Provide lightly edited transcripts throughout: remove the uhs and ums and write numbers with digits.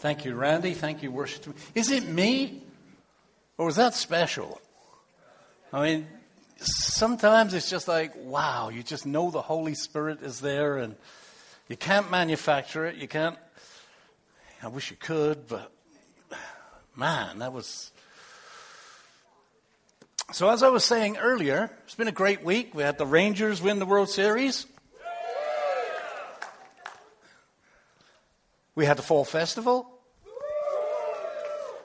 Thank you, Randy. Thank you, worship. Is it me? Or was that special? I mean, sometimes it's just like, wow, you just know the Holy Spirit is there and you can't manufacture it. You can't. I wish you could, but man, that was. So as I was saying earlier, it's been a great week. We had the Rangers win the World Series. We had the Fall Festival.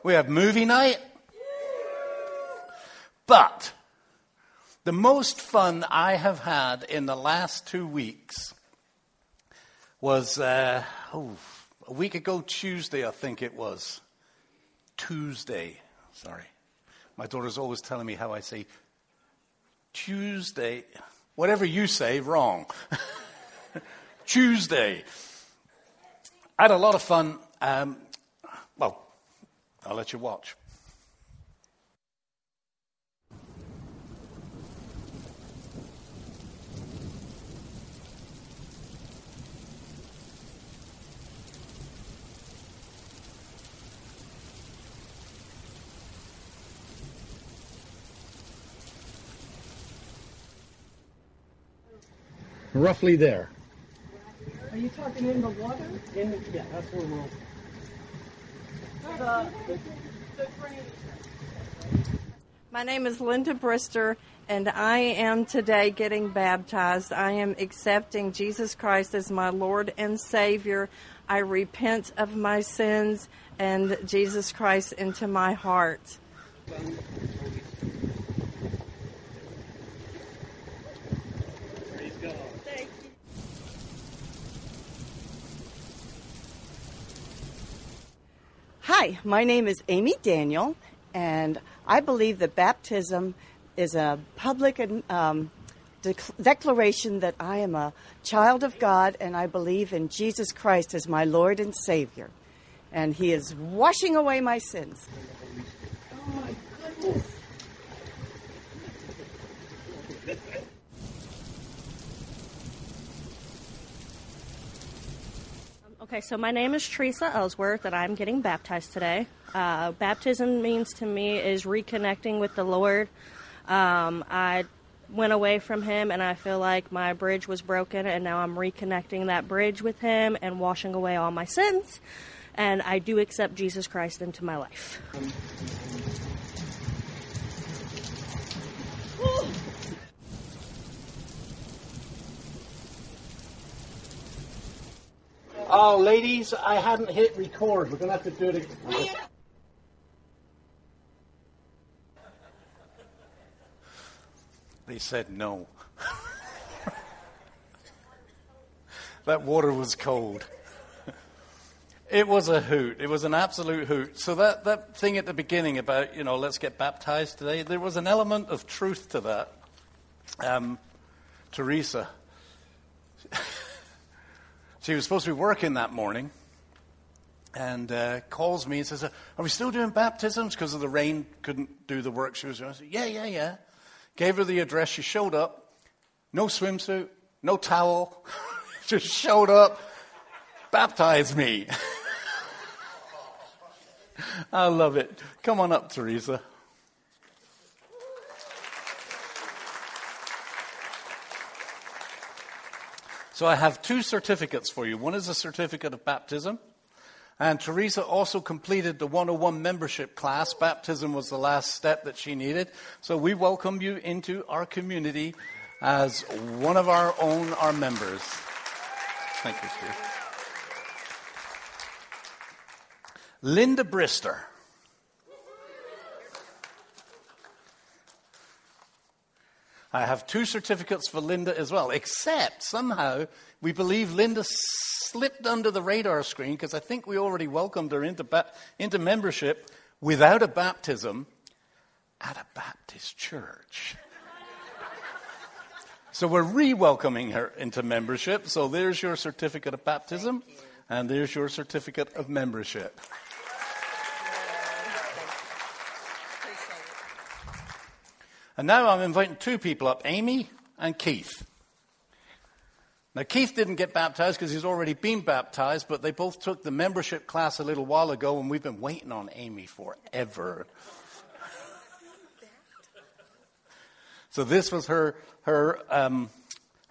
We had movie night. But the most fun I have had in the last 2 weeks was, a week ago Tuesday, I think it was. Tuesday, sorry. My daughter's always telling me how I say Tuesday, whatever you say, wrong. Tuesday. I had a lot of fun. Well, I'll let you watch. Roughly there. Are you talking in the water? Yeah, that's where we'll... My name is Linda Brister, and I am today getting baptized. I am accepting Jesus Christ as my Lord and Savior. I repent of my sins and Jesus Christ into my heart. Hi, my name is Amy Daniel, and I believe that baptism is a public declaration that I am a child of God, and I believe in Jesus Christ as my Lord and Savior, and He is washing away my sins. Oh, my goodness. Okay, so my name is Teresa Ellsworth, and I'm getting baptized today. Baptism means to me is reconnecting with the Lord. I went away from Him, and I feel like my bridge was broken, and now I'm reconnecting that bridge with Him and washing away all my sins. And I do accept Jesus Christ into my life. Oh, ladies, I hadn't hit record. We're going to have to do it again. They said no. That water was cold. It was a hoot. It was an absolute hoot. So that thing at the beginning about, let's get baptized today, there was an element of truth to that. Teresa... She was supposed to be working that morning and calls me and says, are we still doing baptisms? Because of the rain, couldn't do the work she was doing. I said, yeah. Gave her the address. She showed up. No swimsuit, no towel. Just showed up, baptized me. I love it. Come on up, Teresa. So I have two certificates for you. One is a certificate of baptism. And Teresa also completed the 101 membership class. Baptism was the last step that she needed. So we welcome you into our community as one of our own, our members. Thank you, Steve. Linda Brister. I have two certificates for Linda as well, except somehow we believe Linda slipped under the radar screen because I think we already welcomed her into membership without a baptism at a Baptist church. So we're re-welcoming her into membership. So there's your certificate of baptism and there's your certificate of membership. And now I'm inviting two people up, Amy and Keith. Now, Keith didn't get baptized because he's already been baptized, but they both took the membership class a little while ago, and we've been waiting on Amy forever. So this was her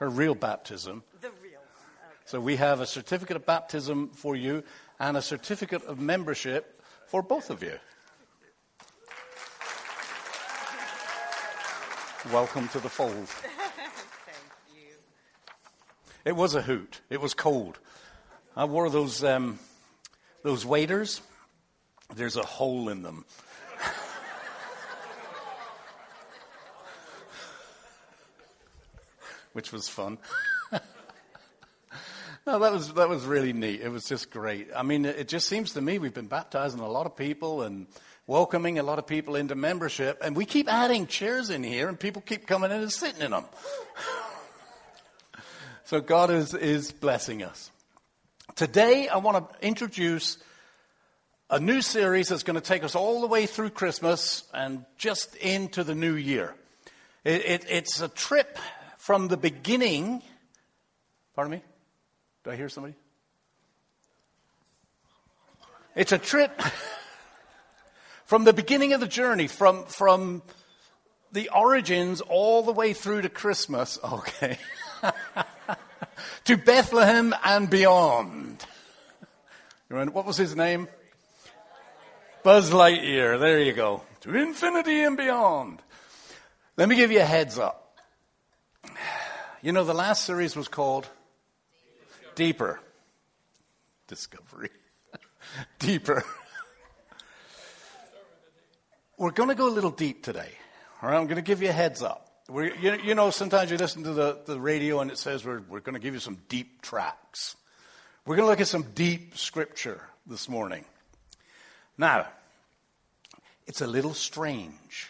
real baptism. The real one. Okay. So we have a certificate of baptism for you and a certificate of membership for both of you. Welcome to the fold. It was a hoot. It was cold. I wore those waders. There's a hole in them. Which was fun. No, that was really neat. It was just great. I mean, it just seems to me we've been baptizing a lot of people and welcoming a lot of people into membership. And we keep adding chairs in here, and people keep coming in and sitting in them. So God is blessing us. Today, I want to introduce a new series that's going to take us all the way through Christmas and just into the new year. It's a trip from the beginning. Pardon me? Do I hear somebody? It's a trip from the beginning of the journey, from the origins all the way through to Christmas. Okay. To Bethlehem and beyond. You remember, what was his name? Buzz Lightyear. There you go. To infinity and beyond. Let me give you a heads up. You know, the last series was called Deeper. Discovery. Deeper. We're going to go a little deep today. All right, I'm going to give you a heads up. You know, sometimes you listen to the radio and it says we're going to give you some deep tracks. We're going to look at some deep scripture this morning. Now, it's a little strange.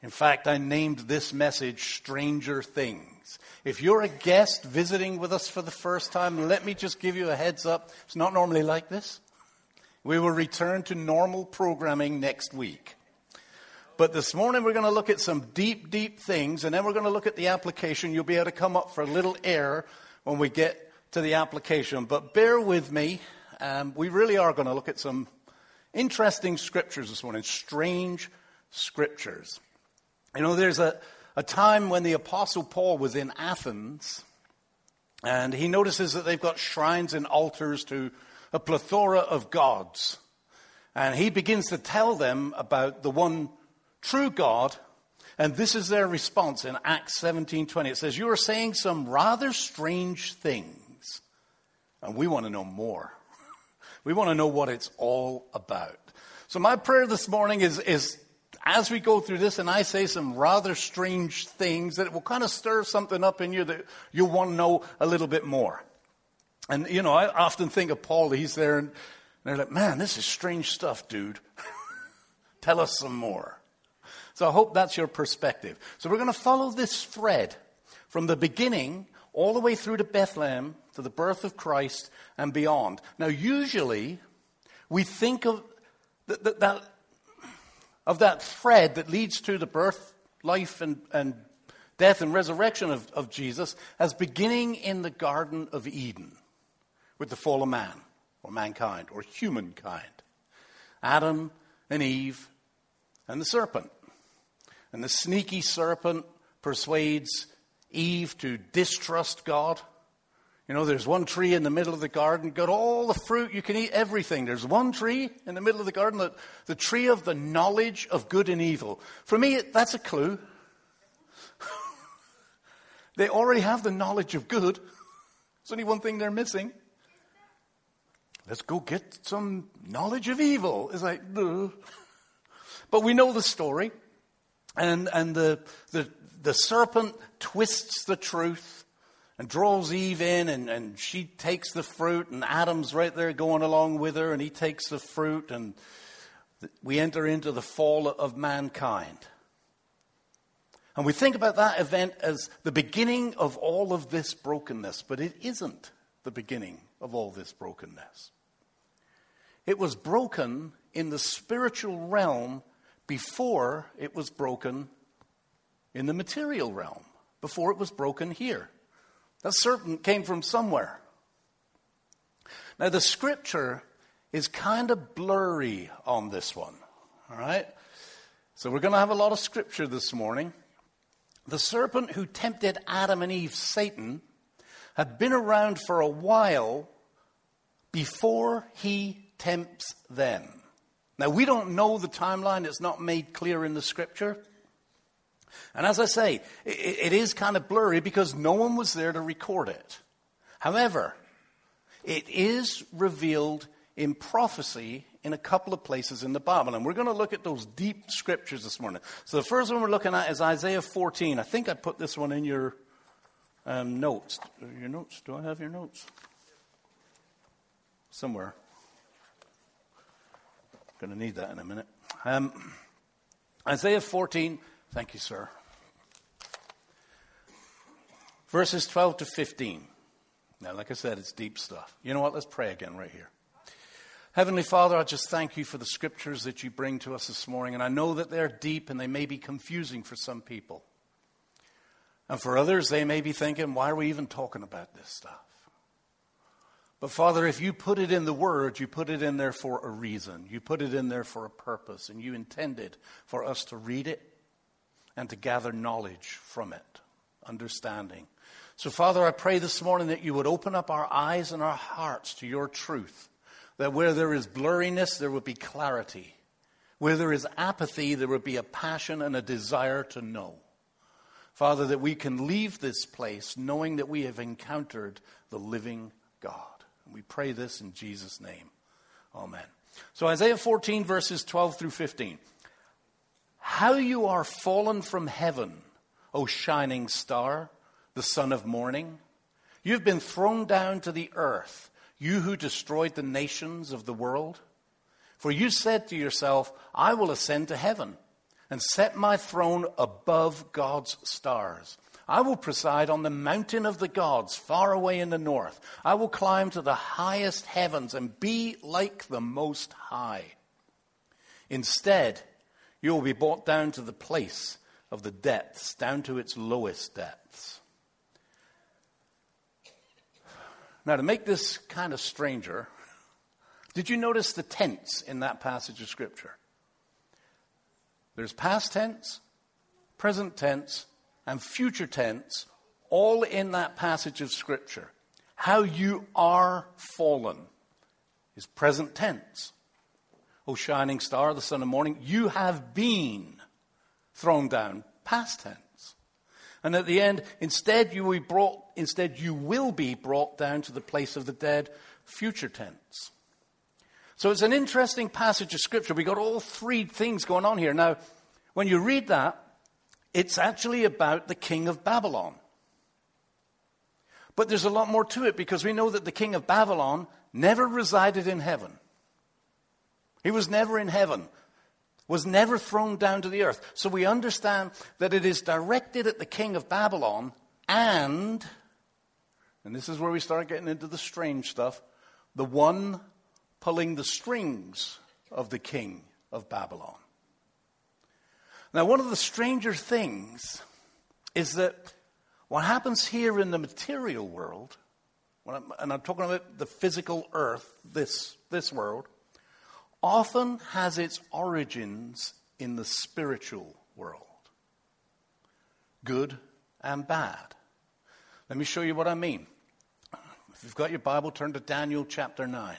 In fact, I named this message Stranger Things. If you're a guest visiting with us for the first time, let me just give you a heads up. It's not normally like this. We will return to normal programming next week. But this morning we're going to look at some deep, deep things, and then we're going to look at the application. You'll be able to come up for a little air when we get to the application. But bear with me. We really are going to look at some interesting scriptures this morning, strange scriptures. You know, there's a time when the Apostle Paul was in Athens, and he notices that they've got shrines and altars to a plethora of gods. And he begins to tell them about the one true God, and this is their response in Acts 17:20. It says, "You are saying some rather strange things, and we want to know more. We want to know what it's all about." So my prayer this morning is as we go through this and I say some rather strange things, that it will kind of stir something up in you that you'll want to know a little bit more. And, you know, I often think of Paul. He's there, and they're like, "Man, this is strange stuff, dude. Tell us some more." So I hope that's your perspective. So we're going to follow this thread from the beginning all the way through to Bethlehem, to the birth of Christ and beyond. Now, usually we think of that thread that leads to the birth, life, and death and resurrection of Jesus as beginning in the Garden of Eden with the fall of man or mankind or humankind. Adam and Eve and the serpent. And the sneaky serpent persuades Eve to distrust God. You know, there's one tree in the middle of the garden. Got all the fruit. You can eat everything. There's one tree in the middle of the garden, the tree of the knowledge of good and evil. For me, that's a clue. They already have the knowledge of good. There's only one thing they're missing. Let's go get some knowledge of evil. It's like, ugh. But we know the story. And the serpent twists the truth and draws Eve in, and she takes the fruit, and Adam's right there going along with her, and he takes the fruit, and we enter into the fall of mankind. And we think about that event as the beginning of all of this brokenness, but it isn't the beginning of all this brokenness. It was broken in the spiritual realm before it was broken in the material realm, before it was broken here. That serpent came from somewhere. Now, the scripture is kind of blurry on this one, all right? So we're going to have a lot of scripture this morning. The serpent who tempted Adam and Eve, Satan, had been around for a while before he tempts them. Now, we don't know the timeline. It's not made clear in the scripture. And as I say, it is kind of blurry because no one was there to record it. However, it is revealed in prophecy in a couple of places in the Bible. And we're going to look at those deep scriptures this morning. So the first one we're looking at is Isaiah 14. I think I put this one in your notes. Your notes? Do I have your notes? Somewhere. Going to need that in a minute. Isaiah 14. Thank you, sir. Verses 12 to 15. Now, like I said, it's deep stuff. You know what? Let's pray again right here. Heavenly Father, I just thank you for the scriptures that you bring to us this morning. And I know that they're deep and they may be confusing for some people. And for others, they may be thinking, why are we even talking about this stuff? But Father, if you put it in the Word, you put it in there for a reason. You put it in there for a purpose. And you intended for us to read it and to gather knowledge from it, understanding. So, Father, I pray this morning that you would open up our eyes and our hearts to your truth, that where there is blurriness, there will be clarity. Where there is apathy, there will be a passion and a desire to know. Father, that we can leave this place knowing that we have encountered the living God. And we pray this in Jesus' name. Amen. So, Isaiah 14, verses 12 through 15. How you are fallen from heaven, O shining star, the son of morning. You've been thrown down to the earth, you who destroyed the nations of the world. For you said to yourself, I will ascend to heaven and set my throne above God's stars. I will preside on the mountain of the gods far away in the north. I will climb to the highest heavens and be like the Most High. Instead, you will be brought down to the place of the depths, down to its lowest depths. Now, to make this kind of stranger, did you notice the tense in that passage of Scripture? There's past tense, present tense, and future tense, all in that passage of Scripture. How you are fallen is present tense. O shining star, the son of morning, you have been thrown down, past tense. And at the end, instead you will be brought down to the place of the dead, future tense. So it's an interesting passage of Scripture. We got all three things going on here. Now, when you read that, it's actually about the king of Babylon. But there's a lot more to it because we know that the king of Babylon never resided in heaven. He was never in heaven, was never thrown down to the earth. So we understand that it is directed at the king of Babylon and this is where we start getting into the strange stuff, the one pulling the strings of the king of Babylon. Now, one of the stranger things is that what happens here in the material world, and I'm talking about the physical earth, this world, often has its origins in the spiritual world. Good and bad. Let me show you what I mean. If you've got your Bible, turn to Daniel chapter 9.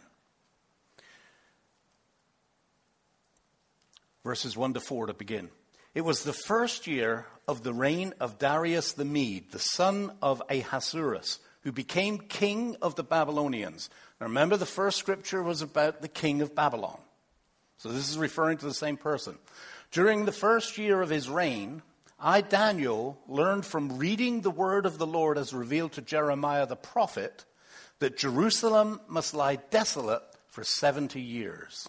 Verses 1 to 4 to begin. It was the first year of the reign of Darius the Mede, the son of Ahasuerus, who became king of the Babylonians. Now remember, the first scripture was about the king of Babylon. So this is referring to the same person. During the first year of his reign, I, Daniel, learned from reading the word of the Lord as revealed to Jeremiah the prophet that Jerusalem must lie desolate for 70 years.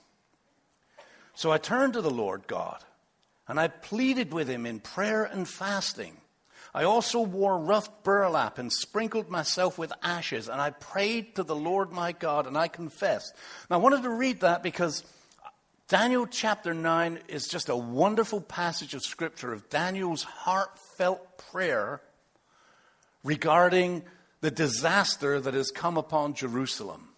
So I turned to the Lord God, and I pleaded with him in prayer and fasting. I also wore rough burlap and sprinkled myself with ashes, and I prayed to the Lord my God, and I confessed. Now, I wanted to read that because Daniel chapter 9 is just a wonderful passage of Scripture of Daniel's heartfelt prayer regarding the disaster that has come upon Jerusalem.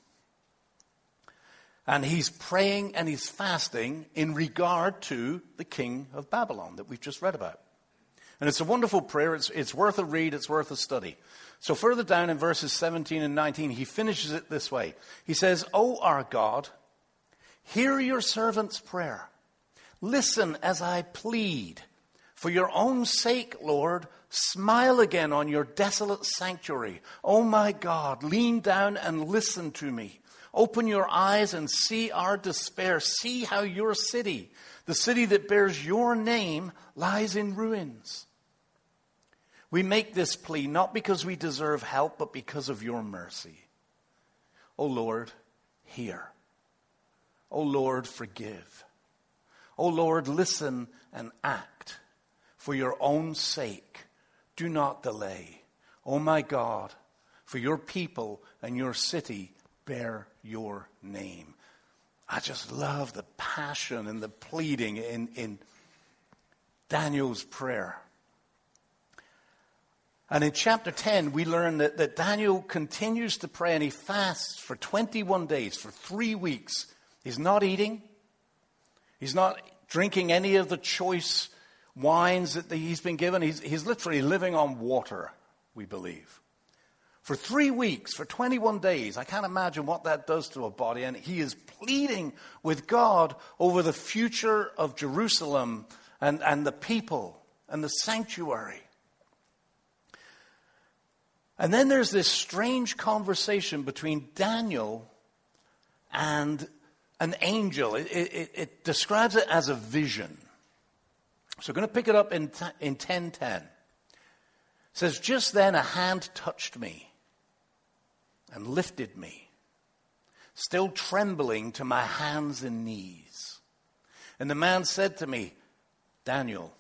And he's praying and he's fasting in regard to the king of Babylon that we've just read about. And it's a wonderful prayer. It's worth a read. It's worth a study. So further down in verses 17 and 19, he finishes it this way. He says, "O our God, hear your servant's prayer. Listen as I plead. For your own sake, Lord, smile again on your desolate sanctuary. O my God, lean down and listen to me. Open your eyes and see our despair. See how your city, the city that bears your name, lies in ruins. We make this plea not because we deserve help, but because of your mercy. O Lord, hear. O Lord, forgive. O Lord, listen and act. For your own sake, do not delay. O my God, for your people and your city bear your name." I just love the passion and the pleading in Daniel's prayer. And in chapter 10, we learn that Daniel continues to pray and he fasts for 21 days, for 3 weeks. He's not eating. He's not drinking any of the choice wines that he's been given. He's literally living on water, we believe. For 3 weeks, for 21 days, I can't imagine what that does to a body. And he is pleading with God over the future of Jerusalem and the people and the sanctuary. And then there's this strange conversation between Daniel and an angel. It describes it as a vision. So we're going to pick it up in 10:10. It says, "Just then a hand touched me and lifted me, still trembling to my hands and knees. And the man said to me, 'Daniel,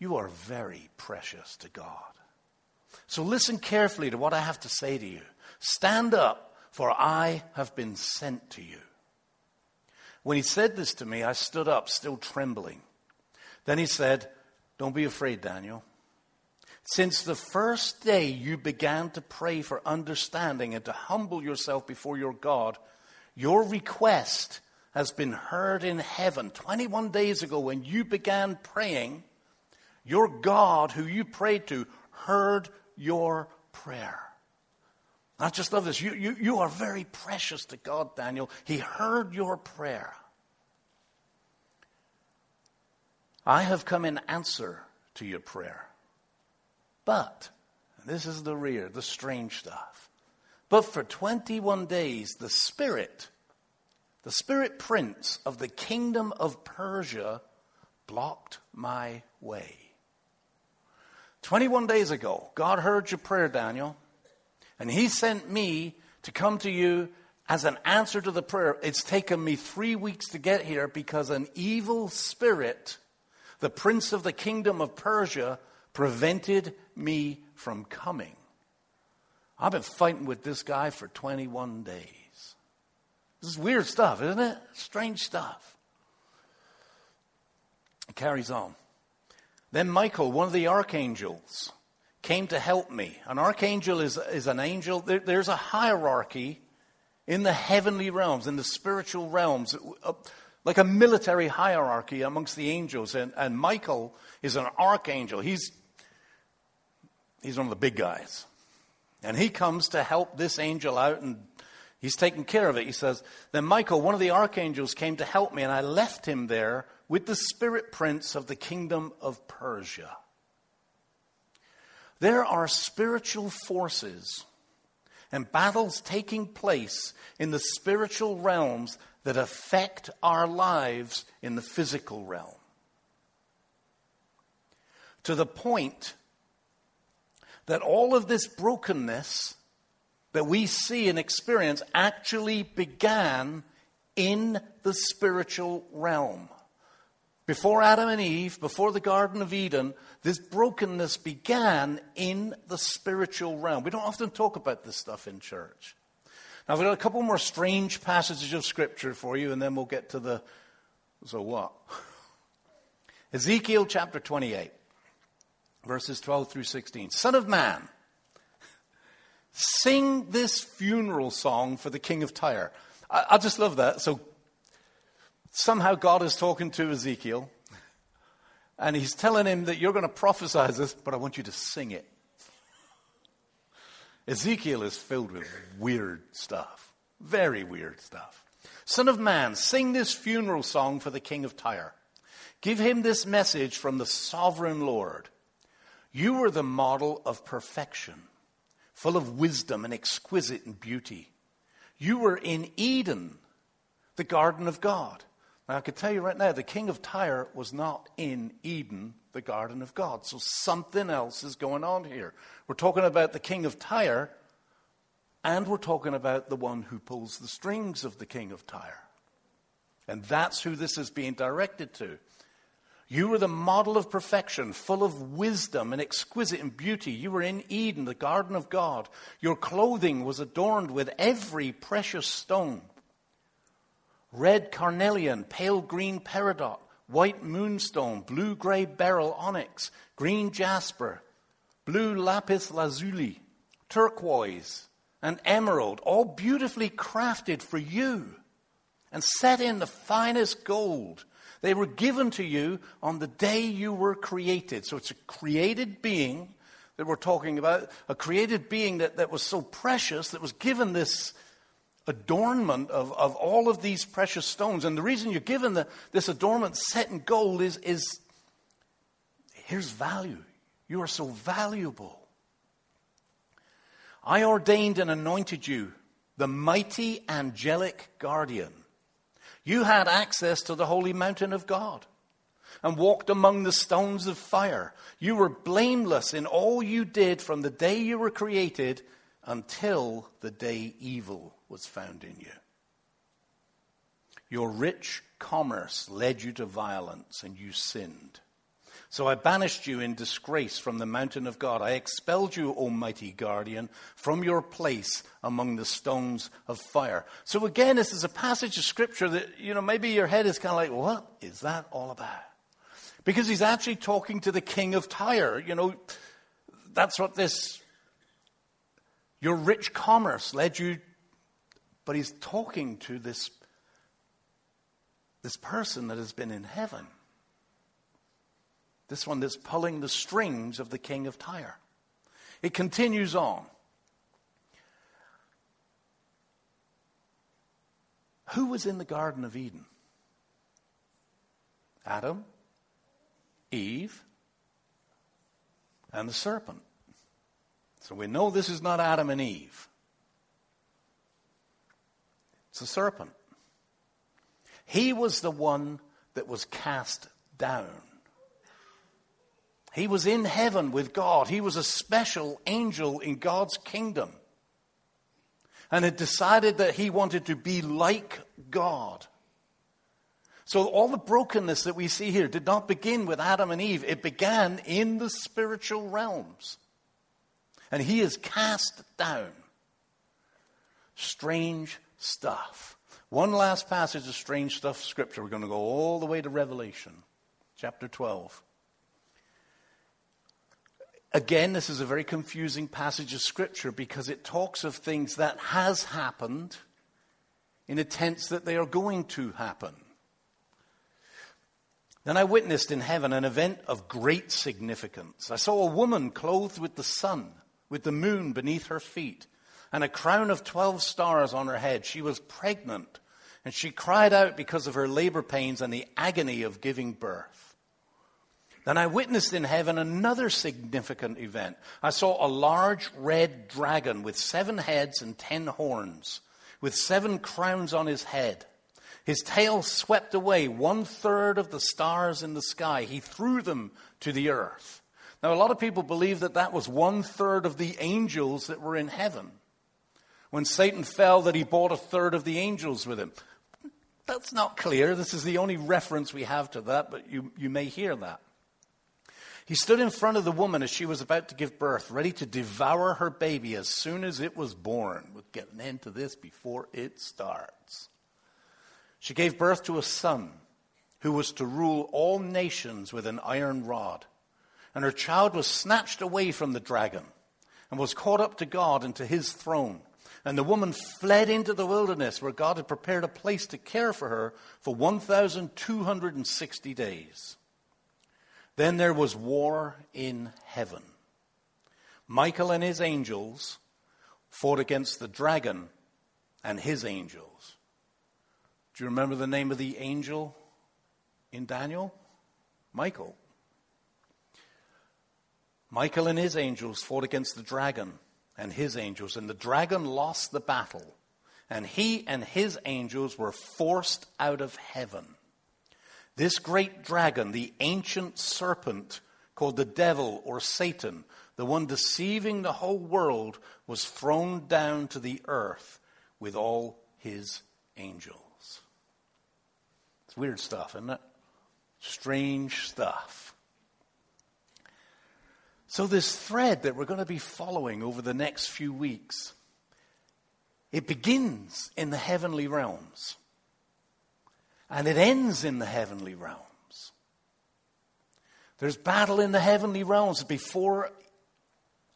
you are very precious to God. So listen carefully to what I have to say to you. Stand up, for I have been sent to you.' When he said this to me, I stood up, still trembling. Then he said, 'Don't be afraid, Daniel. Since the first day you began to pray for understanding and to humble yourself before your God, your request has been heard in heaven. 21 days ago when you began praying, your God who you prayed to heard your prayer.'" I just love this. You are very precious to God, Daniel. He heard your prayer. "I have come in answer to your prayer. But," and this is the strange stuff, "but for 21 days, the spirit prince of the kingdom of Persia blocked my way." 21 days ago, God heard your prayer, Daniel, and he sent me to come to you as an answer to the prayer. It's taken me 3 weeks to get here because an evil spirit, the prince of the kingdom of Persia, prevented me from coming. I've been fighting with this guy for 21 days. This is weird stuff, isn't it? Strange stuff. It carries on. "Then Michael, one of the archangels, came to help me." An archangel is an angel. There's a hierarchy in the heavenly realms, in the spiritual realms, like a military hierarchy amongst the angels. And Michael is an archangel. He's one of the big guys. And he comes to help this angel out, and he's taking care of it. He says, "Then Michael, one of the archangels, came to help me, and I left him there with the spirit prince of the kingdom of Persia." There are spiritual forces and battles taking place in the spiritual realms that affect our lives in the physical realm, to the point that all of this brokenness that we see and experience actually began in the spiritual realm. Before Adam and Eve, before the Garden of Eden, this brokenness began in the spiritual realm. We don't often talk about this stuff in church. Now, I've got a couple more strange passages of Scripture for you, and then we'll get to the so what. Ezekiel chapter 28, verses 12 through 16. "Son of man, Sing this funeral song for the king of Tyre. I just love that. So somehow God is talking to Ezekiel. And he's telling him that you're going to prophesy this, but I want you to sing it. Ezekiel is filled with weird stuff. Very weird stuff. Son of man, sing this funeral song for the king of Tyre. Give him this message from the sovereign Lord. You were the model of perfection, full of wisdom and exquisite in beauty. You were in Eden, the garden of God. Now, I can tell you right now, the king of Tyre was not in Eden, the garden of God. So something else is going on here. We're talking about the king of Tyre, and we're talking about the one who pulls the strings of the king of Tyre. And that's who this is being directed to. You were the model of perfection, full of wisdom and exquisite in beauty. You were in Eden, the garden of God. Your clothing was adorned with every precious stone. Red carnelian, pale green peridot, white moonstone, blue-gray beryl onyx, green jasper, blue lapis lazuli, turquoise, and emerald, all beautifully crafted for you and set in the finest gold. They were given to you on the day you were created. So it's a created being that we're talking about, a created being that was so precious, that was given this adornment of all of these precious stones. And the reason you're given this adornment set in gold is here's value. You are so valuable. I ordained and anointed you, the mighty angelic guardian. You had access to the holy mountain of God and walked among the stones of fire. You were blameless in all you did from the day you were created until the day evil was found in you. Your rich commerce led you to violence, and you sinned. So I banished you in disgrace from the mountain of God. I expelled you, almighty guardian, from your place among the stones of fire. So again, this is a passage of scripture that, maybe your head is kind of like, what is that all about? Because he's actually talking to the king of Tyre. That's what this, your rich commerce led you. But he's talking to this person that has been in heaven. This one that's pulling the strings of the king of Tyre. It continues on. Who was in the Garden of Eden? Adam, Eve, and the serpent. So we know this is not Adam and Eve. It's the serpent. He was the one that was cast down. He was in heaven with God. He was a special angel in God's kingdom. And had decided that he wanted to be like God. So all the brokenness that we see here did not begin with Adam and Eve. It began in the spiritual realms. And he is cast down. Strange stuff. One last passage of strange stuff scripture. We're going to go all the way to Revelation chapter 12. Again, this is a very confusing passage of scripture because it talks of things that has happened in a tense that they are going to happen. Then I witnessed in heaven an event of great significance. I saw a woman clothed with the sun, with the moon beneath her feet, and a crown of 12 stars on her head. She was pregnant, and she cried out because of her labor pains and the agony of giving birth. Then I witnessed in heaven another significant event. I saw a large red dragon with 7 heads and 10 horns, with 7 crowns on his head. His tail swept away 1/3 of the stars in the sky. He threw them to the earth. Now, a lot of people believe that was 1/3 of the angels that were in heaven. When Satan fell, that he brought 1/3 of the angels with him. That's not clear. This is the only reference we have to that, but you may hear that. He stood in front of the woman as she was about to give birth, ready to devour her baby as soon as it was born. We'll get an end to this before it starts. She gave birth to a son who was to rule all nations with an iron rod. And her child was snatched away from the dragon. and was caught up to God and to his throne. And the woman fled into the wilderness where God had prepared a place to care for her for 1,260 days. Then there was war in heaven. Michael and his angels fought against the dragon and his angels. Do you remember the name of the angel in Daniel? Michael. Michael and his angels fought against the dragon and his angels, and the dragon lost the battle, and he and his angels were forced out of heaven. This great dragon, the ancient serpent called the devil or Satan, the one deceiving the whole world, was thrown down to the earth with all his angels. It's weird stuff, isn't it? Strange stuff. So this thread that we're going to be following over the next few weeks, it begins in the heavenly realms. And it ends in the heavenly realms. There's battle in the heavenly realms before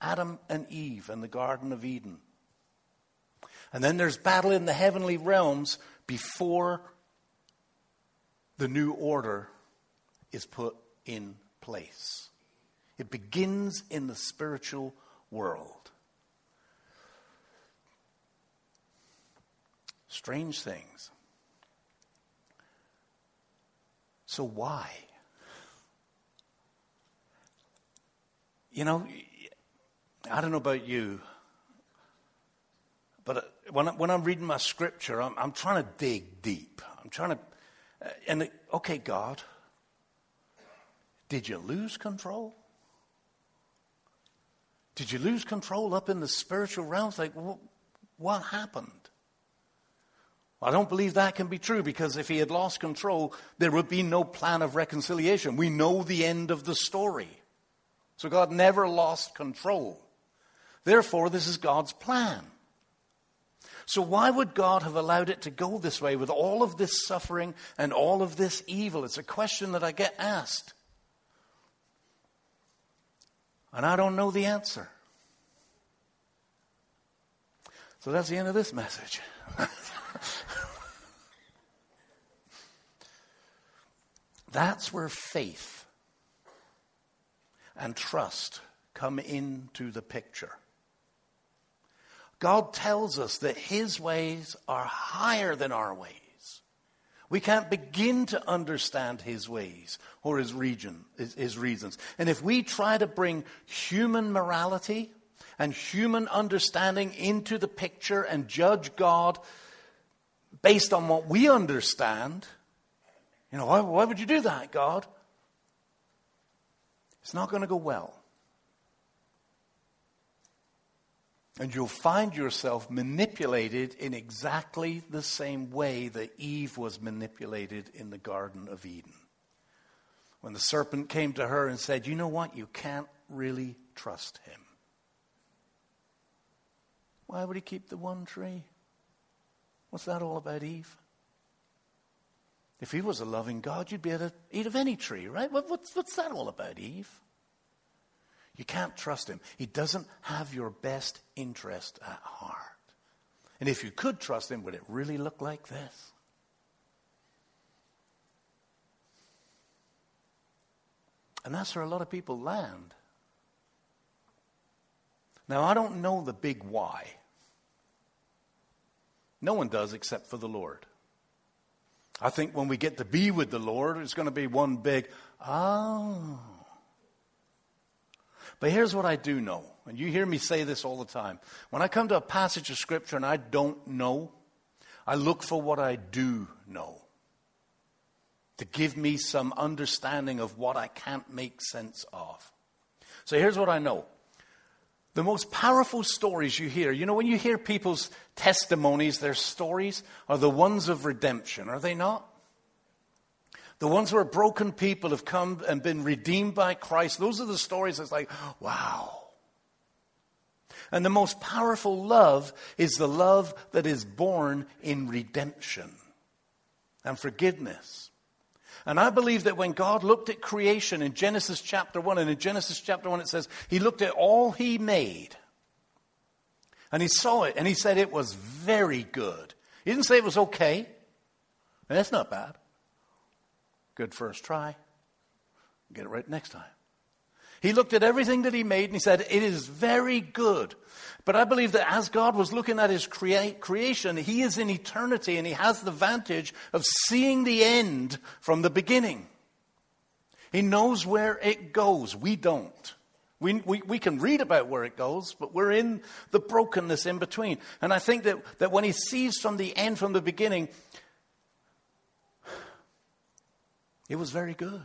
Adam and Eve in the Garden of Eden. And then there's battle in the heavenly realms before the new order is put in place. It begins in the spiritual world. Strange things. So why? You know, I don't know about you, but when I'm reading my scripture, I'm trying to dig deep. I'm trying to, okay, God, did you lose control? Did you lose control up in the spiritual realms? Like, what happened? I don't believe that can be true, because if he had lost control, there would be no plan of reconciliation. We know the end of the story. So God never lost control. Therefore, this is God's plan. So why would God have allowed it to go this way with all of this suffering and all of this evil? It's a question that I get asked. And I don't know the answer. So that's the end of this message. That's where faith and trust come into the picture. God tells us that his ways are higher than our ways. We can't begin to understand his ways or his reasons. And if we try to bring human morality and human understanding into the picture and judge God based on what we understand, you know, why would you do that, God? It's not going to go well. And you'll find yourself manipulated in exactly the same way that Eve was manipulated in the Garden of Eden. When the serpent came to her and said, you know what, you can't really trust him. Why would he keep the one tree? What's that all about, Eve? If he was a loving God, you'd be able to eat of any tree, right? What's that all about, Eve? You can't trust him. He doesn't have your best interest at heart. And if you could trust him, would it really look like this? And that's where a lot of people land. Now, I don't know the big why. No one does except for the Lord. I think when we get to be with the Lord, it's going to be one big, oh. But here's what I do know, and you hear me say this all the time. When I come to a passage of Scripture and I don't know, I look for what I do know to give me some understanding of what I can't make sense of. So here's what I know. The most powerful stories you hear, you know, when you hear people's testimonies, their stories are the ones of redemption, are they not? The ones where broken people have come and been redeemed by Christ, those are the stories that's like, wow. And the most powerful love is the love that is born in redemption and forgiveness. And I believe that when God looked at creation in Genesis chapter 1, and in Genesis chapter 1 it says, he looked at all he made, And he saw it, and he said it was very good. He didn't say it was okay. That's not bad. Good first try. Get it right next time. He looked at everything that he made, and he said, it is very good. But I believe that as God was looking at his creation, he is in eternity, and he has the vantage of seeing the end from the beginning. He knows where it goes. We don't. We can read about where it goes, but we're in the brokenness in between. And I think that when he sees from the end, from the beginning, it was very good.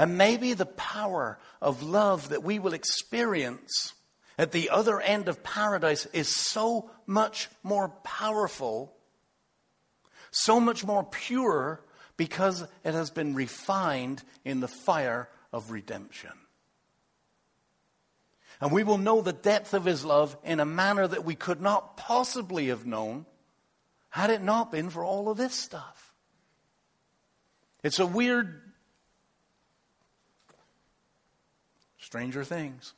And maybe the power of love that we will experience at the other end of paradise is so much more powerful, so much more pure, because it has been refined in the fire of redemption. And we will know the depth of his love in a manner that we could not possibly have known had it not been for all of this stuff. It's a weird Stranger Things.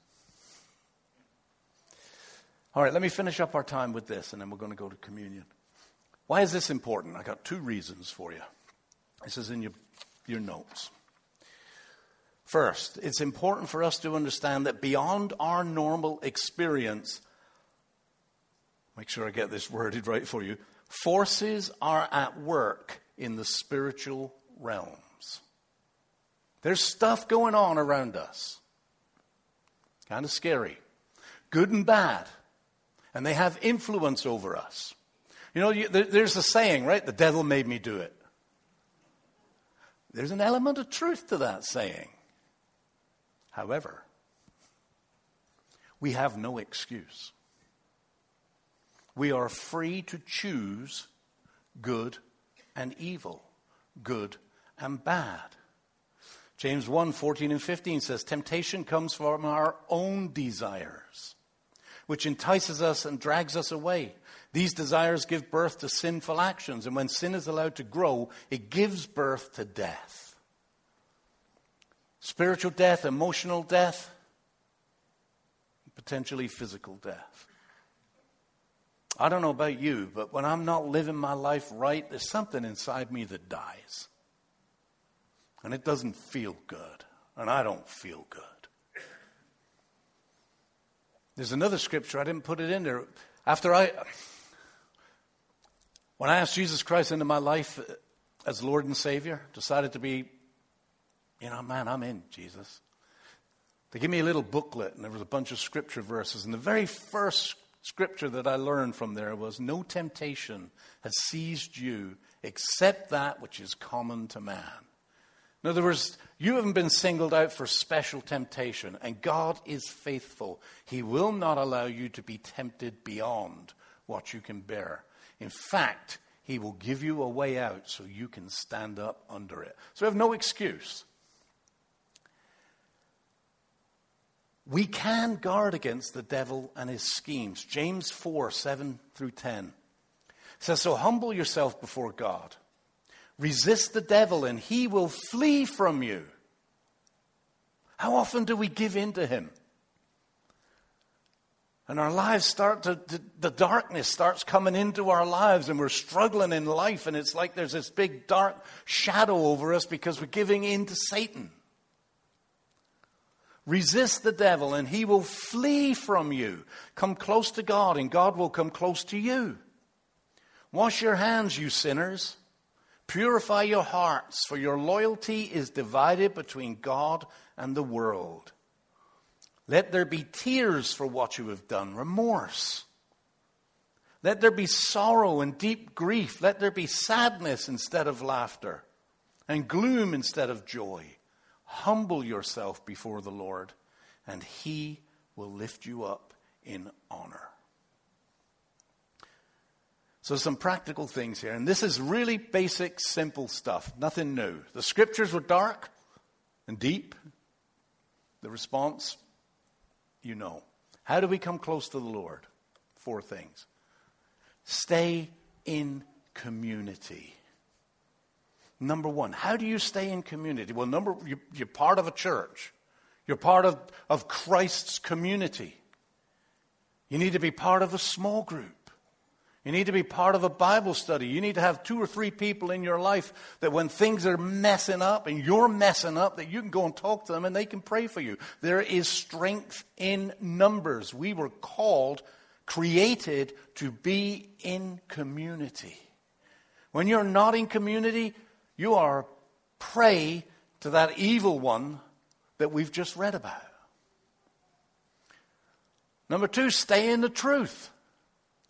All right, let me finish up our time with this, and then we're going to go to communion. Why is this important? I got two reasons for you. This is in your notes. First, it's important for us to understand that beyond our normal experience, make sure I get this worded right for you, forces are at work in the spiritual realms. There's stuff going on around us. Kind of scary. Good and bad. And they have influence over us. You know, there's a saying, right? The devil made me do it. There's an element of truth to that saying. However, we have no excuse. We are free to choose good and evil, good and bad. James 1:14-15 says, temptation comes from our own desires, which entices us and drags us away. These desires give birth to sinful actions, and when sin is allowed to grow, it gives birth to death. Spiritual death, emotional death, potentially physical death. I don't know about you, but when I'm not living my life right, there's something inside me that dies. And it doesn't feel good. And I don't feel good. There's another scripture. I didn't put it in there. When I asked Jesus Christ into my life as Lord and Savior, decided to be, I'm in, Jesus. They gave me a little booklet, and there was a bunch of scripture verses. And the very first scripture that I learned from there was, no temptation has seized you except that which is common to man. In other words, you haven't been singled out for special temptation, and God is faithful. He will not allow you to be tempted beyond what you can bear. In fact, he will give you a way out so you can stand up under it. So have no excuse. We can guard against the devil and his schemes. James 4:7-10 says, so humble yourself before God. Resist the devil and he will flee from you. How often do we give in to him? And our lives start to, the darkness starts coming into our lives, and we're struggling in life, and it's like there's this big dark shadow over us because we're giving in to Satan. Resist the devil and he will flee from you. Come close to God and God will come close to you. Wash your hands, you sinners. Purify your hearts, for your loyalty is divided between God and the world. Let there be tears for what you have done, remorse. Let there be sorrow and deep grief. Let there be sadness instead of laughter, and gloom instead of joy. Humble yourself before the Lord, and he will lift you up in honor. So some practical things here. And this is really basic, simple stuff. Nothing new. The scriptures were dark and deep. The response, you know. How do we come close to the Lord? 4 things. Stay in community. Number 1, how do you stay in community? Well, you're part of a church. You're part of Christ's community. You need to be part of a small group. You need to be part of a Bible study. You need to have 2 or 3 people in your life that when things are messing up and you're messing up, that you can go and talk to them and they can pray for you. There is strength in numbers. We were called, created to be in community. When you're not in community, you are prey to that evil one that we've just read about. Number 2, stay in the truth.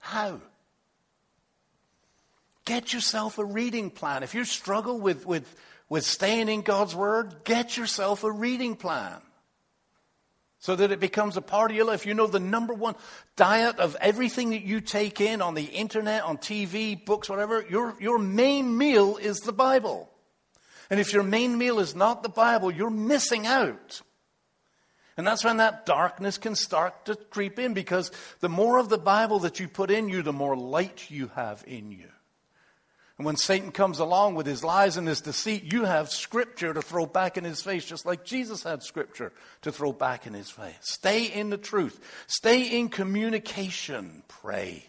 How? Get yourself a reading plan. If you struggle with staying in God's Word, get yourself a reading plan so that it becomes a part of your life. You know, the number 1 diet of everything that you take in on the internet, on TV, books, whatever, your main meal is the Bible. And if your main meal is not the Bible, you're missing out. And that's when that darkness can start to creep in, because the more of the Bible that you put in you, the more light you have in you. And when Satan comes along with his lies and his deceit, you have Scripture to throw back in his face, just like Jesus had Scripture to throw back in his face. Stay in the truth. Stay in communication. Pray.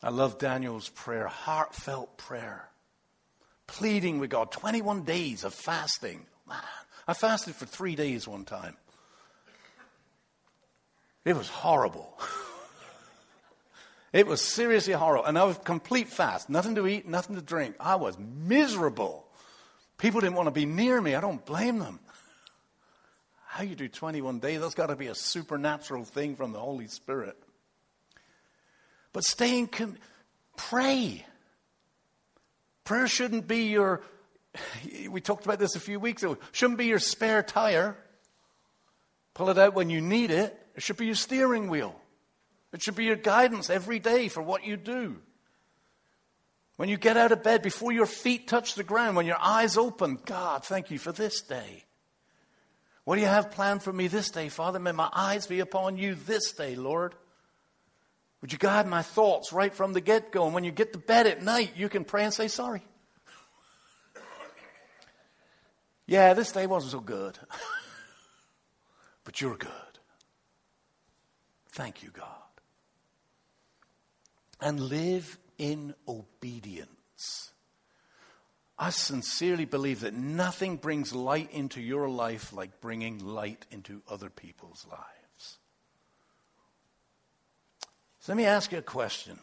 I love Daniel's prayer, heartfelt prayer, pleading with God. 21 days of fasting. Man, I fasted for 3 days one time. It was horrible. It was seriously horrible. And I was complete fast. Nothing to eat, nothing to drink. I was miserable. People didn't want to be near me. I don't blame them. How you do 21 days, that's got to be a supernatural thing from the Holy Spirit. But stay in pray. Prayer shouldn't be your, we talked about this a few weeks ago, shouldn't be your spare tire. Pull it out when you need it. It should be your steering wheel. It should be your guidance every day for what you do. When you get out of bed, before your feet touch the ground, when your eyes open, God, thank you for this day. What do you have planned for me this day, Father? May my eyes be upon you this day, Lord. Would you guide my thoughts right from the get-go? And when you get to bed at night, you can pray and say, sorry. Yeah, this day wasn't so good. But you're good. Thank you, God. And live in obedience. I sincerely believe that nothing brings light into your life like bringing light into other people's lives. So let me ask you a question.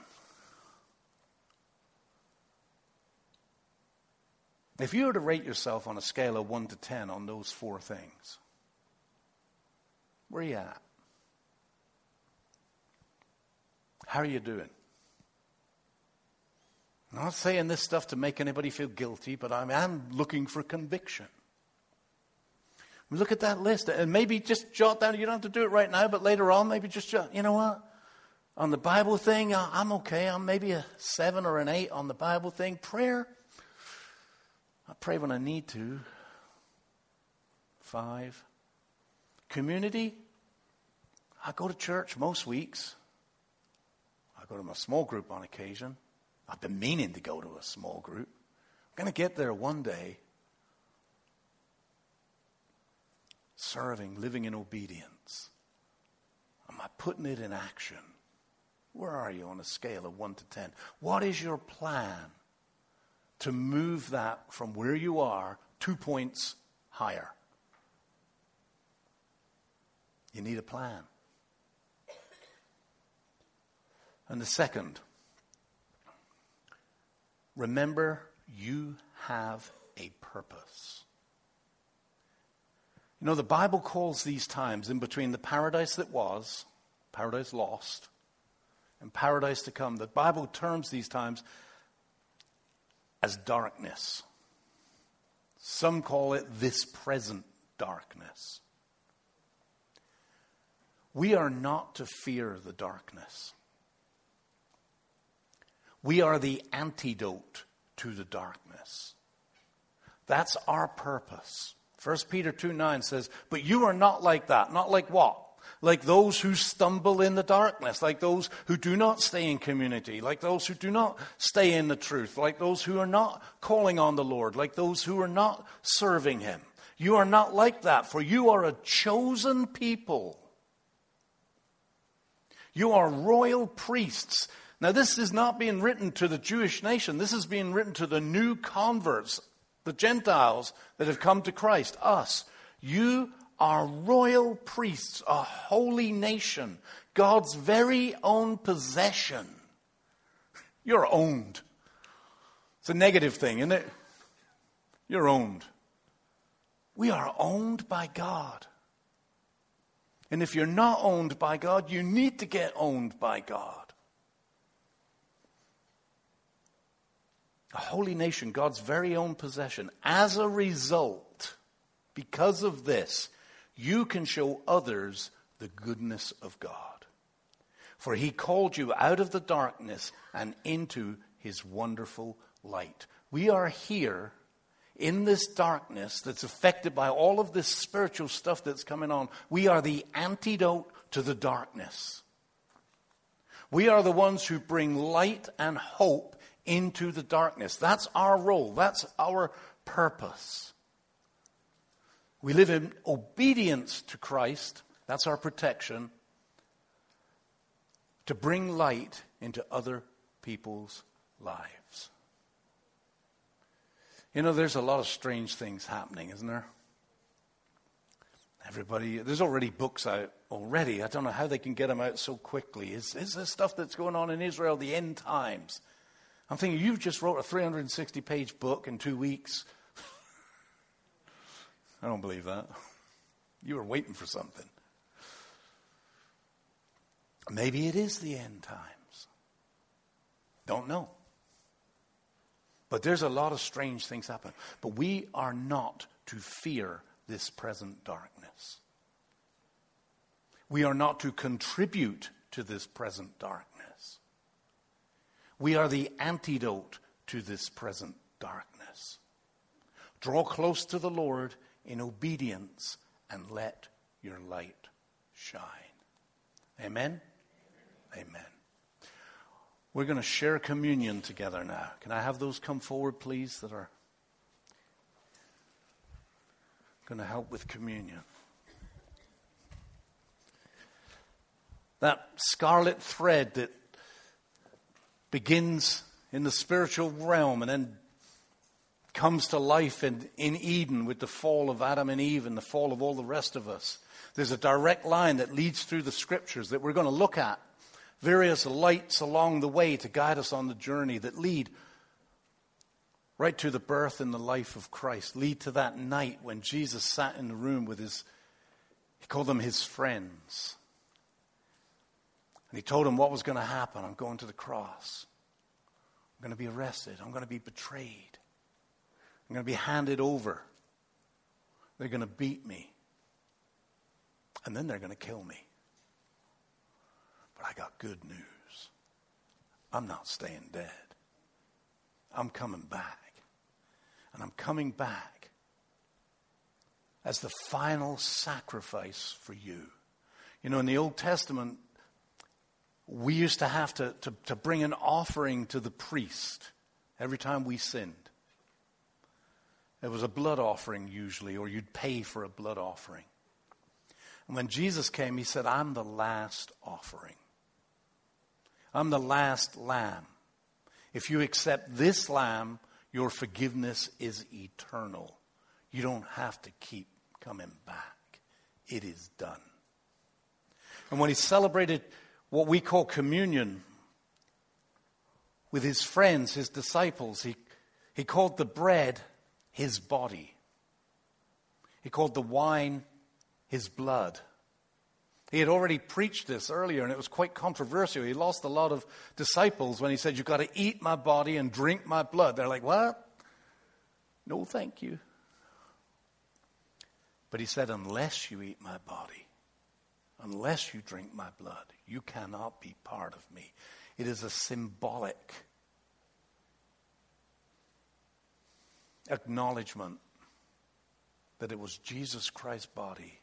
If you were to rate yourself on a scale of 1 to 10 on those 4 things, where are you at? How are you doing? I'm not saying this stuff to make anybody feel guilty, but I am looking for conviction. Look at that list, and maybe just jot down, you don't have to do it right now, but later on, maybe just jot, you know what? On the Bible thing, I'm okay. I'm maybe a 7 or an 8 on the Bible thing. Prayer, I pray when I need to. 5. Community, I go to church most weeks. I go to my small group on occasion. I've been meaning to go to a small group. I'm going to get there one day. Serving, living in obedience. Am I putting it in action? Where are you on a scale of 1 to 10? What is your plan to move that from where you are 2 points higher? You need a plan. And the second, remember, you have a purpose. You know, the Bible calls these times in between the paradise that was, paradise lost, and paradise to come. The Bible terms these times as darkness. Some call it this present darkness. We are not to fear the darkness. We are the antidote to the darkness. That's our purpose. 1 Peter 2:9 says, but you are not like that. Not like what? Like those who stumble in the darkness. Like those who do not stay in community. Like those who do not stay in the truth. Like those who are not calling on the Lord. Like those who are not serving Him. You are not like that, for you are a chosen people. You are royal priests. Now, this is not being written to the Jewish nation. This is being written to the new converts, the Gentiles that have come to Christ, us. You are royal priests, a holy nation, God's very own possession. You're owned. It's a negative thing, isn't it? You're owned. We are owned by God. And if you're not owned by God, you need to get owned by God. A holy nation, God's very own possession. As a result, because of this, you can show others the goodness of God. For he called you out of the darkness and into his wonderful light. We are here in this darkness that's affected by all of this spiritual stuff that's coming on. We are the antidote to the darkness. We are the ones who bring light and hope into the darkness. That's our role. That's our purpose. We live in obedience to Christ. That's our protection. To bring light into other people's lives. You know, there's a lot of strange things happening, isn't there? There's already books out already. I don't know how they can get them out so quickly. Is this stuff that's going on in Israel, the end times? I'm thinking, you've just wrote a 360-page book in 2 weeks. I don't believe that. You were waiting for something. Maybe it is the end times. Don't know. But there's a lot of strange things happen. But we are not to fear this present darkness. We are not to contribute to this present darkness. We are the antidote to this present darkness. Draw close to the Lord in obedience and let your light shine. Amen? Amen. We're going to share communion together now. Can I have those come forward, please, that are going to help with communion? That scarlet thread that begins in the spiritual realm and then comes to life in Eden with the fall of Adam and Eve and the fall of all the rest of us. There's a direct line that leads through the scriptures that we're going to look at. Various lights along the way to guide us on the journey that lead right to the birth and the life of Christ. Lead to that night when Jesus sat in the room with he called them his friends. And he told them what was going to happen. I'm going to the cross. I'm going to be arrested. I'm going to be betrayed. I'm going to be handed over. They're going to beat me. And then they're going to kill me. But I got good news. I'm not staying dead. I'm coming back. And I'm coming back as the final sacrifice for you. You know, in the Old Testament, we used to have to bring an offering to the priest every time we sinned. It was a blood offering usually, or you'd pay for a blood offering. And when Jesus came, he said, I'm the last offering. I'm the last lamb. If you accept this lamb, your forgiveness is eternal. You don't have to keep coming back. It is done. And when he celebrated what we call communion with his friends, his disciples, he called the bread his body. He called the wine his blood. He had already preached this earlier, and it was quite controversial. He lost a lot of disciples when he said, you've got to eat my body and drink my blood. They're like, what? No, thank you. But he said, unless you eat my body, unless you drink my blood, you cannot be part of me. It is a symbolic acknowledgement that it was Jesus Christ's body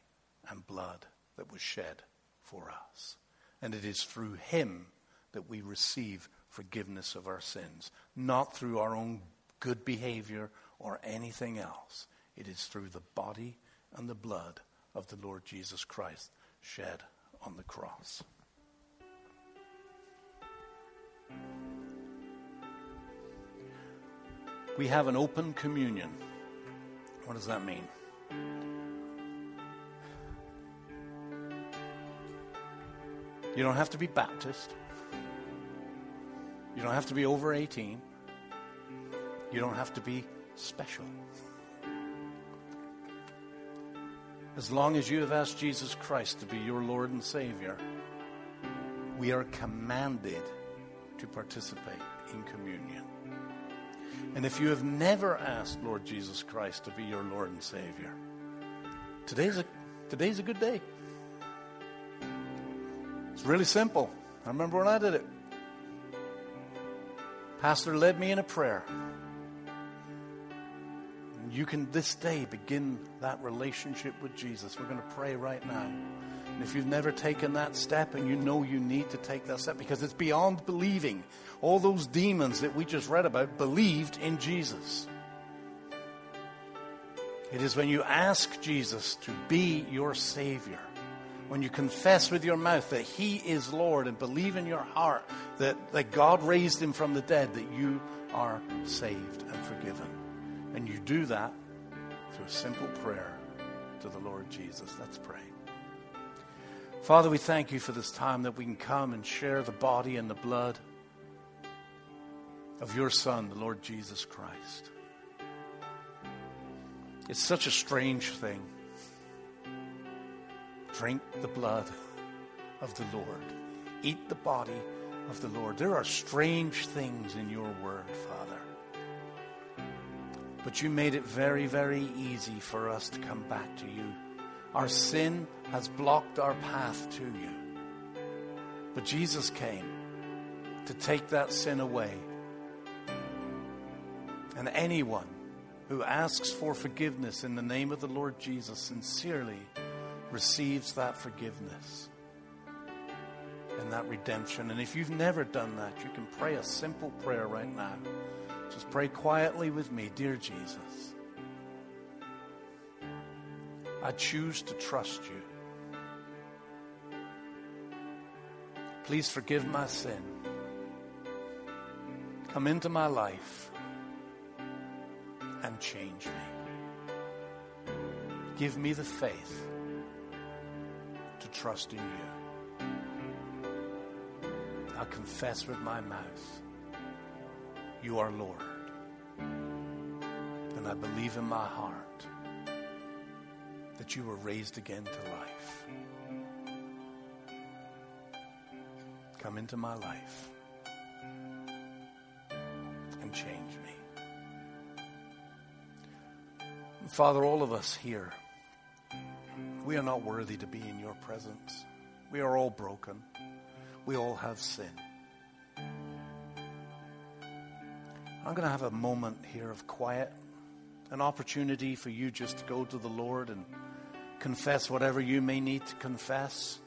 and blood that was shed for us. And it is through him that we receive forgiveness of our sins, not through our own good behavior or anything else. It is through the body and the blood of the Lord Jesus Christ shed on the cross. We have an open communion. What does that mean? You don't have to be Baptist. You don't have to be over 18. You don't have to be special. As long as you have asked Jesus Christ to be your Lord and Savior, we are commanded to participate in communion. And if you have never asked Lord Jesus Christ to be your Lord and Savior, today's a good day. It's really simple. I remember when I did it. Pastor led me in a prayer. And you can this day begin that relationship with Jesus. We're going to pray right now. And if you've never taken that step and you know you need to take that step because it's beyond believing. All those demons that we just read about believed in Jesus. It is when you ask Jesus to be your Savior, when you confess with your mouth that He is Lord and believe in your heart that God raised Him from the dead, that you are saved and forgiven. And you do that through a simple prayer to the Lord Jesus. Let's pray. Father, we thank you for this time that we can come and share the body and the blood of your Son, the Lord Jesus Christ. It's such a strange thing. Drink the blood of the Lord. Eat the body of the Lord. There are strange things in your word, Father. But you made it very, very easy for us to come back to you. Our sin has blocked our path to you. But Jesus came to take that sin away. And anyone who asks for forgiveness in the name of the Lord Jesus sincerely receives that forgiveness and that redemption. And if you've never done that, you can pray a simple prayer right now. Just pray quietly with me. Dear Jesus, I choose to trust you. Please forgive my sin. Come into my life and change me. Give me the faith to trust in you. I confess with my mouth, you are Lord. And I believe in my heart that you were raised again to life. Come into my life and change me. Father, all of us here, we are not worthy to be in your presence. We are all broken. We all have sin. I'm going to have a moment here of quiet, an opportunity for you just to go to the Lord and confess whatever you may need to confess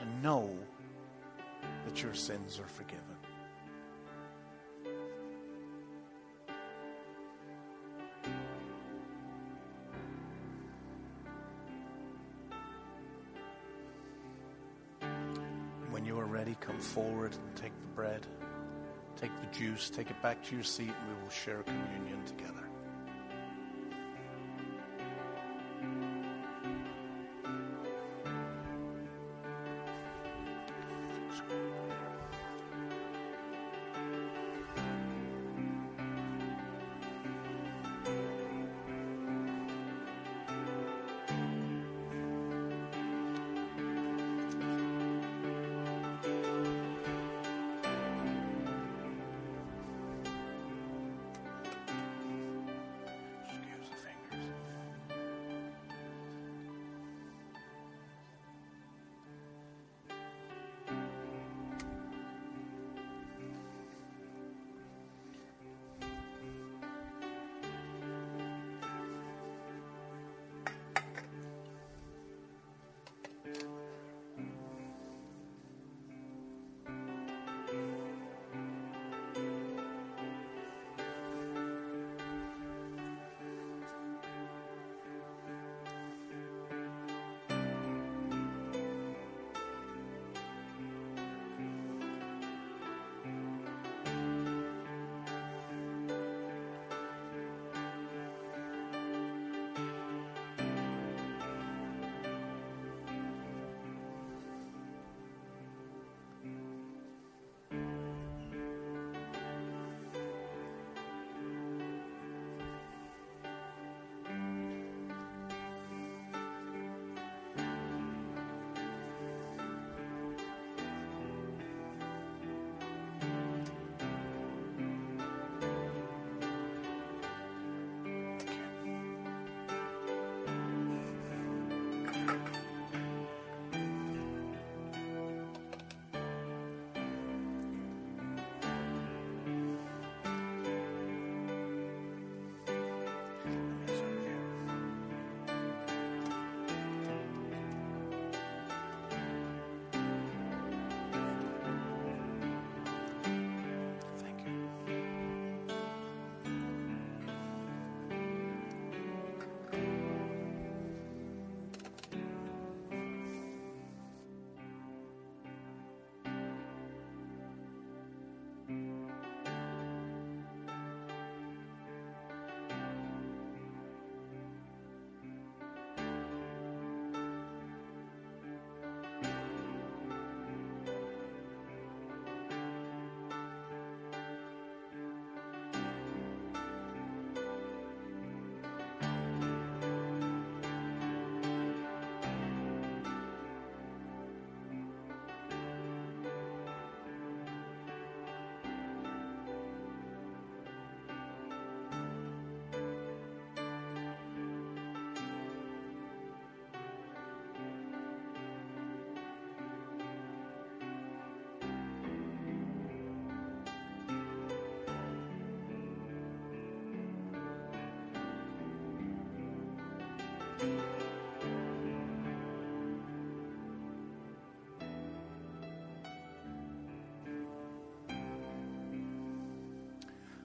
and know that your sins are forgiven. When you are ready, come forward and take the bread, take the juice, take it back to your seat, and we will share communion together.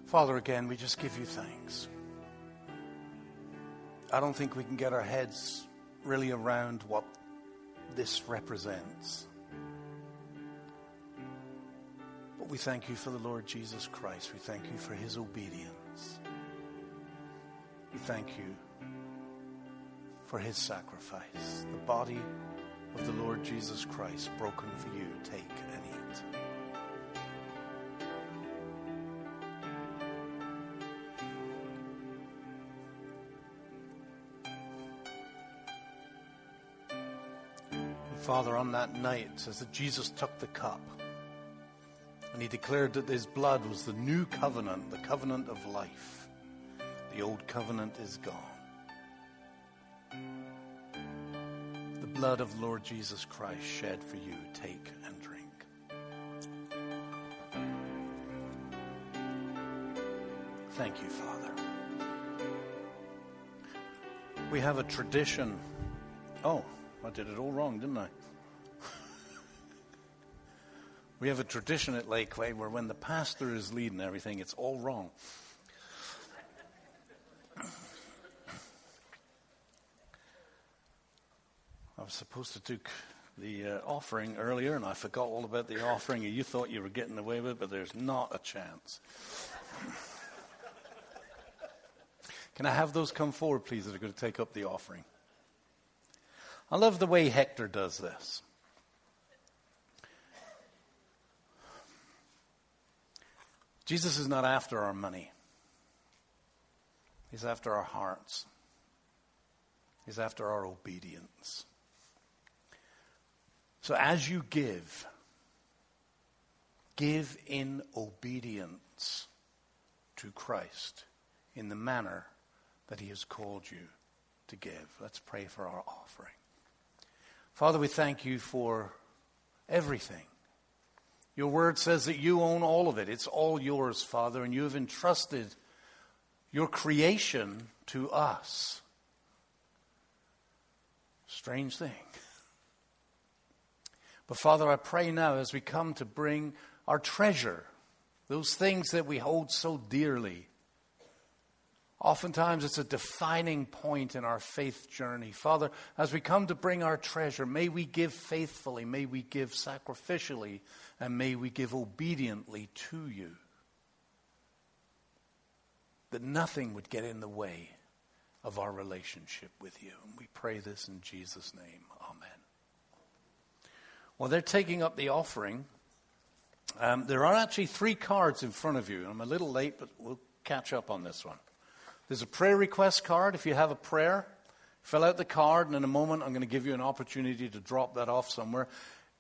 Father, again, we just give you thanks. I don't think we can get our heads really around what this represents. But we thank you for the Lord Jesus Christ. We thank you for his obedience. We thank you for his sacrifice. The body of the Lord Jesus Christ, broken for you, take and eat. Father, on that night, it says that Jesus took the cup and he declared that his blood was the new covenant, the covenant of life. The old covenant is gone. The blood of the Lord Jesus Christ shed for you, take and drink. Thank you, Father. We have a tradition. Oh, I did it all wrong, didn't I? We have a tradition at Lakeway where when the pastor is leading everything, it's all wrong. I was supposed to do the offering earlier, and I forgot all about the offering. You thought you were getting away with it, but there's not a chance. Can I have those come forward, please, that are going to take up the offering? I love the way Hector does this. Jesus is not after our money. He's after our hearts. He's after our obedience. So as you give in obedience to Christ in the manner that he has called you to give. Let's pray for our offering. Father, we thank you for everything. Your word says that you own all of it. It's all yours, Father, and you have entrusted your creation to us. Strange thing. But Father, I pray now as we come to bring our treasure, those things that we hold so dearly. Oftentimes it's a defining point in our faith journey. Father, as we come to bring our treasure, may we give faithfully, may we give sacrificially, and may we give obediently to you. That nothing would get in the way of our relationship with you. And we pray this in Jesus' name. Amen. Well, they're taking up the offering. There are actually 3 cards in front of you. I'm a little late, but we'll catch up on this one. There's a prayer request card. If you have a prayer, fill out the card, and in a moment I'm going to give you an opportunity to drop that off somewhere.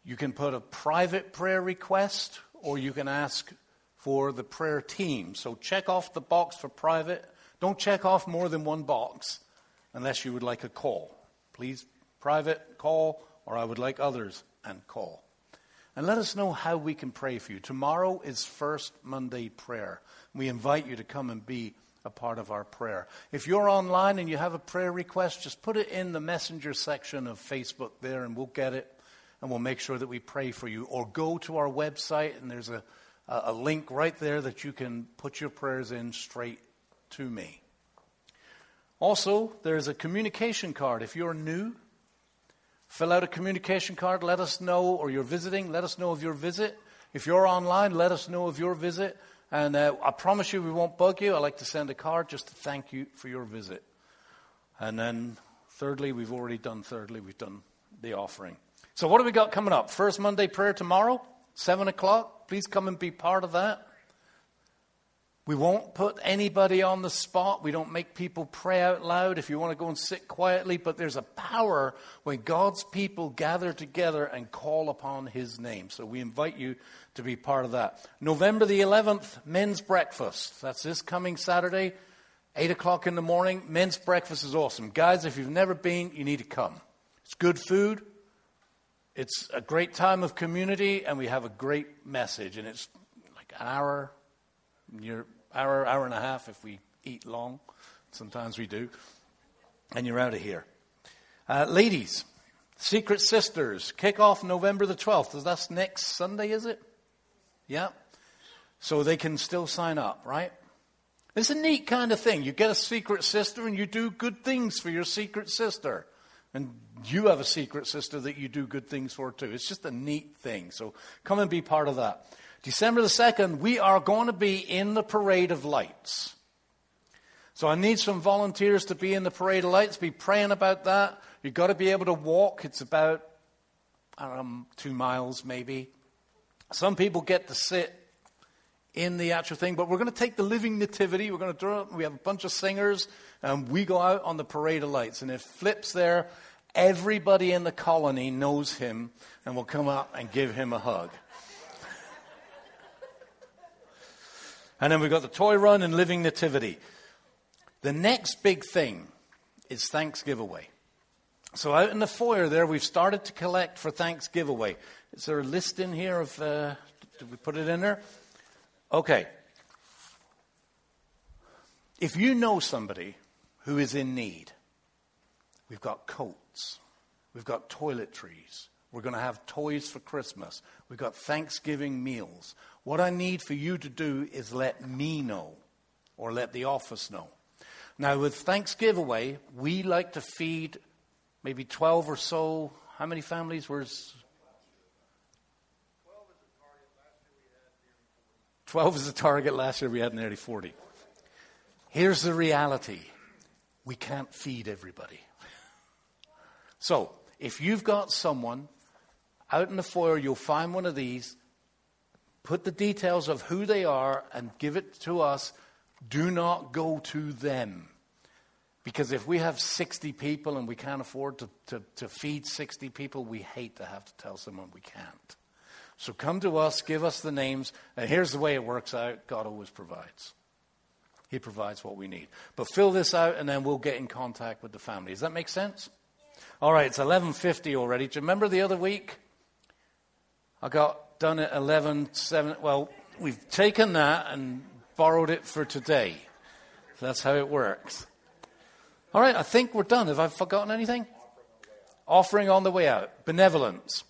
You can put a private prayer request, or you can ask for the prayer team. So check off the box for private. Don't check off more than one box unless you would like a call. Please, private, call, or I would like others, and call. And let us know how we can pray for you. Tomorrow is First Monday Prayer. We invite you to come and be a part of our prayer. If you're online and you have a prayer request, just put it in the messenger section of Facebook there and we'll get it and we'll make sure that we pray for you. Or go to our website and there's a link right there that you can put your prayers in straight to me. Also, there's a communication card. If you're new, fill out a communication card. Let us know, or you're visiting, let us know of your visit. If you're online, let us know of your visit. And I promise you we won't bug you. I like to send a card just to thank you for your visit. And then thirdly, we've done the offering. So what do we got coming up? First Monday prayer tomorrow, 7 o'clock. Please come and be part of that. We won't put anybody on the spot. We don't make people pray out loud if you want to go and sit quietly. But there's a power when God's people gather together and call upon his name. So we invite you to be part of that. November the 11th, men's breakfast. That's this coming Saturday, 8 o'clock in the morning. Men's breakfast is awesome. Guys, if you've never been, you need to come. It's good food. It's a great time of community. And we have a great message. And it's like an hour and a half if we eat long. Sometimes we do. And you're out of here. Ladies, Secret Sisters, kick off November the 12th. That's next Sunday, is it? Yeah. So they can still sign up, right? It's a neat kind of thing. You get a secret sister and you do good things for your secret sister. And you have a secret sister that you do good things for too. It's just a neat thing. So come and be part of that. December the 2nd, we are going to be in the Parade of Lights. So I need some volunteers to be in the Parade of Lights. Be praying about that. You've got to be able to walk. It's about, 2 miles maybe. Some people get to sit in the actual thing, but we're going to take the Living Nativity. We're going to draw it. We have a bunch of singers, and we go out on the Parade of Lights. And if Flip's there, everybody in the colony knows him and will come up and give him a hug. And then we've got the toy run and Living Nativity. The next big thing is Thanks Giveaway. So out in the foyer there, we've started to collect for Thanks Giveaway. Is there a list in here of, did we put it in there? Okay. If you know somebody who is in need, we've got coats, we've got toiletries, we're going to have toys for Christmas, we've got Thanksgiving meals. What I need for you to do is let me know or let the office know. Now with Thanks Giveaway, we like to feed maybe 12 or so. How many families were? 12 is the target. Last year we had nearly 40. Here's the reality. We can't feed everybody. So if you've got someone out in the foyer, you'll find one of these. Put the details of who they are and give it to us. Do not go to them. Because if we have 60 people and we can't afford to feed 60 people, we hate to have to tell someone we can't. So come to us, give us the names, and here's the way it works out. God always provides. He provides what we need. But fill this out, and then we'll get in contact with the family. Does that make sense? All right, it's 11:50 already. Do you remember the other week? I got done at 11:07. Well, we've taken that and borrowed it for today. So that's how it works. All right, I think we're done. Have I forgotten anything? Offering on the way out. Benevolence.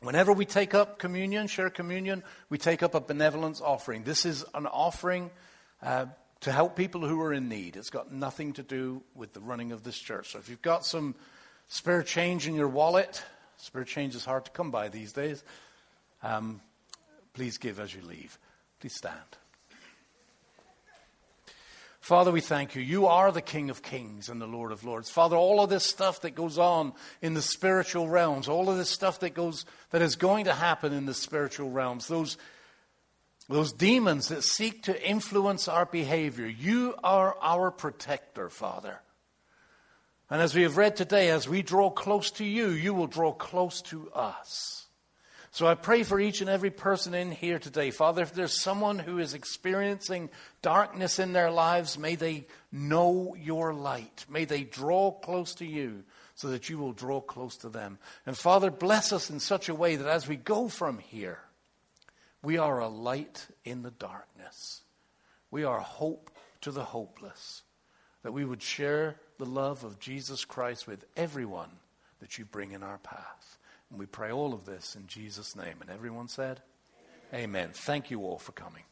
Whenever we take up communion, share communion, we take up a benevolence offering. This is an offering to help people who are in need. It's got nothing to do with the running of this church. So if you've got some spare change in your wallet, spare change is hard to come by these days, please give as you leave. Please stand. Father, we thank you. You are the King of Kings and the Lord of Lords. Father, all of this stuff that goes on in the spiritual realms, all of this stuff that is going to happen in the spiritual realms, those demons that seek to influence our behavior, you are our protector, Father. And as we have read today, as we draw close to you, you will draw close to us. So I pray for each and every person in here today. Father, if there's someone who is experiencing darkness in their lives, may they know your light. May they draw close to you so that you will draw close to them. And Father, bless us in such a way that as we go from here, we are a light in the darkness. We are hope to the hopeless. That we would share the love of Jesus Christ with everyone that you bring in our path. And we pray all of this in Jesus' name. And everyone said, Amen. Amen. Thank you all for coming.